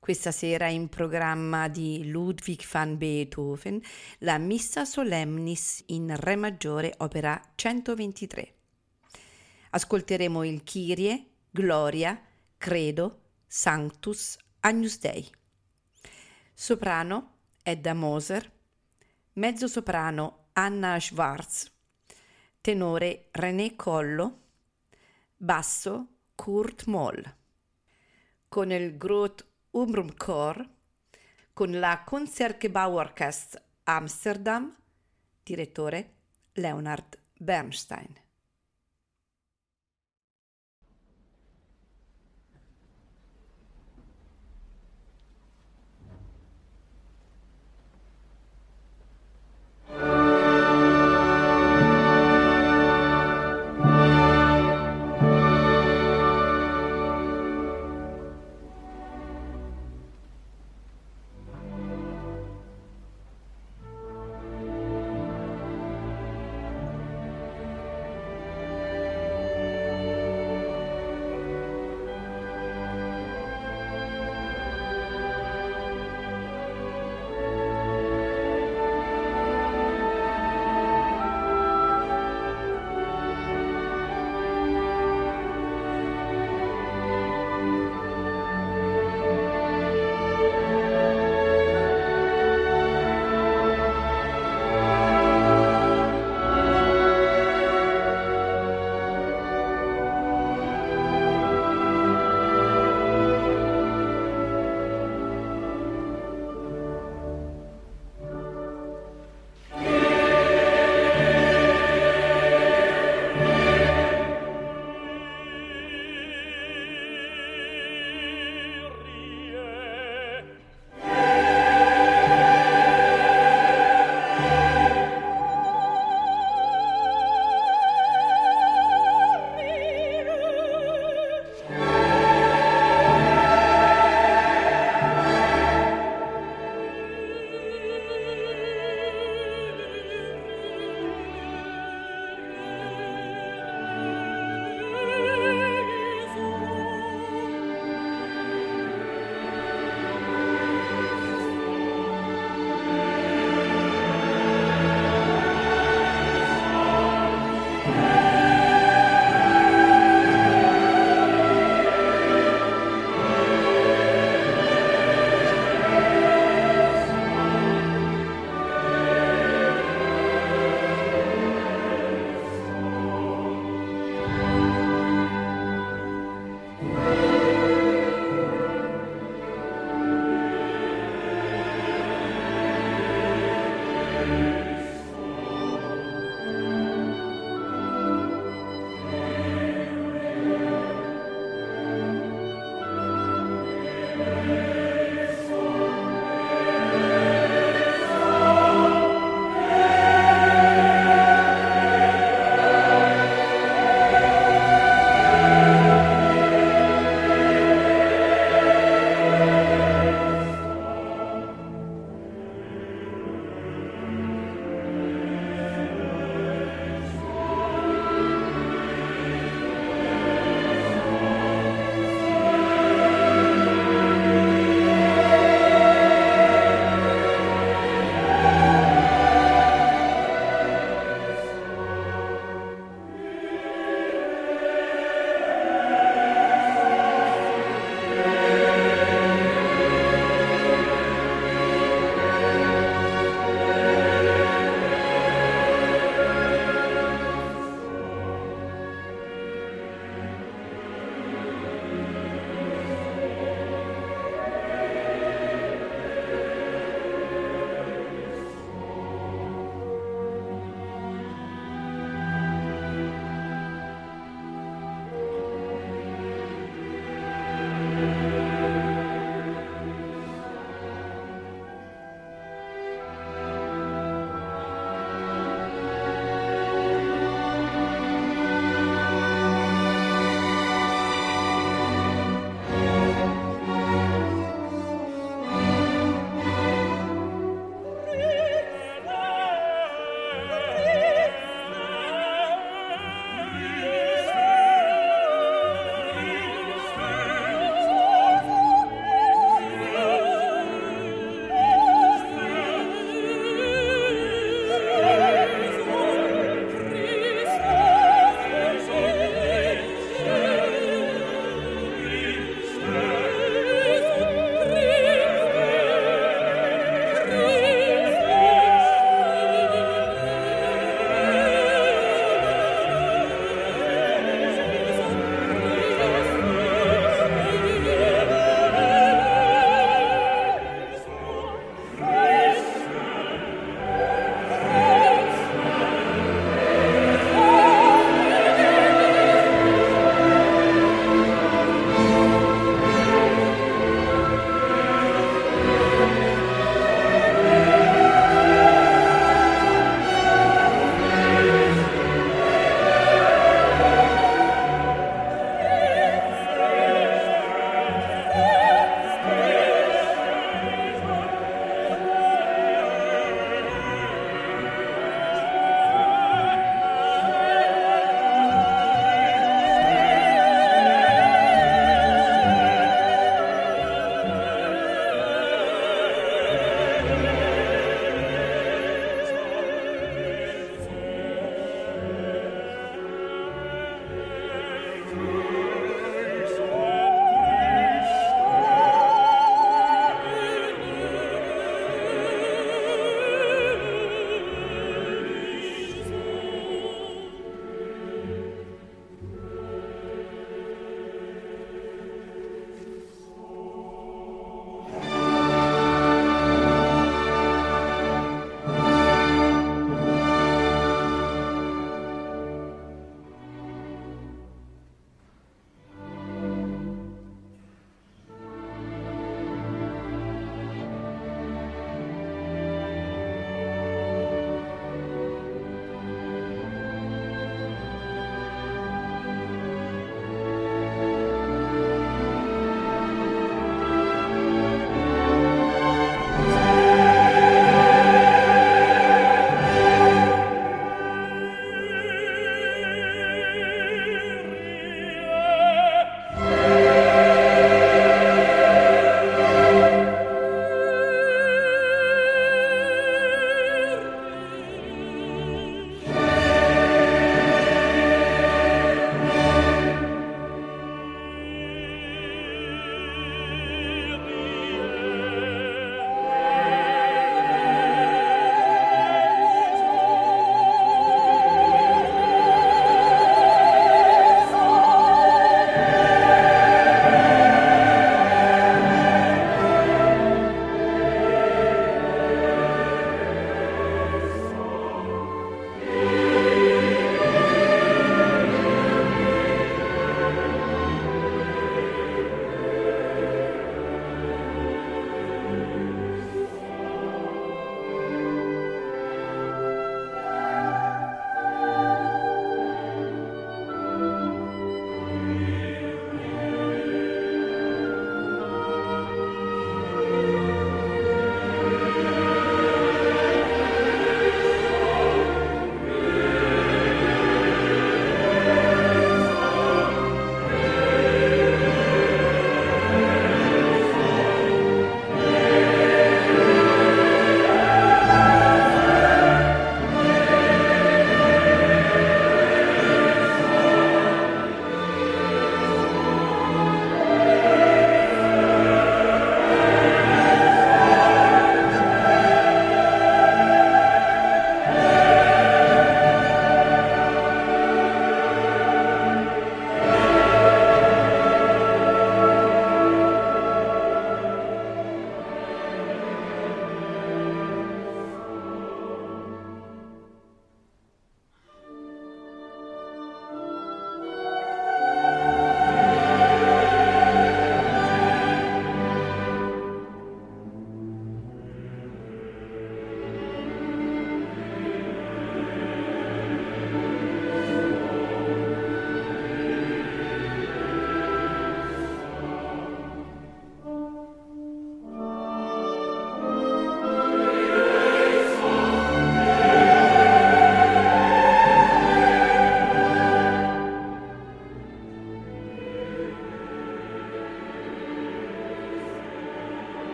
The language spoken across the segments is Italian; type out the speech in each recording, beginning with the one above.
Questa sera in programma di Ludwig van Beethoven la Missa Solemnis in Re maggiore, opera 123. Ascolteremo il Kyrie, Gloria, Credo, Sanctus, Agnus Dei. Soprano Edda Moser, mezzo soprano Hanna Schwarz, tenore René Kollo, basso Kurt Moll, con il Groot Omroepkoor, con la Concertgebouworkest Amsterdam, direttore Leonard Bernstein.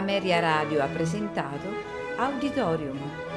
Ameria Radio ha presentato Auditorium.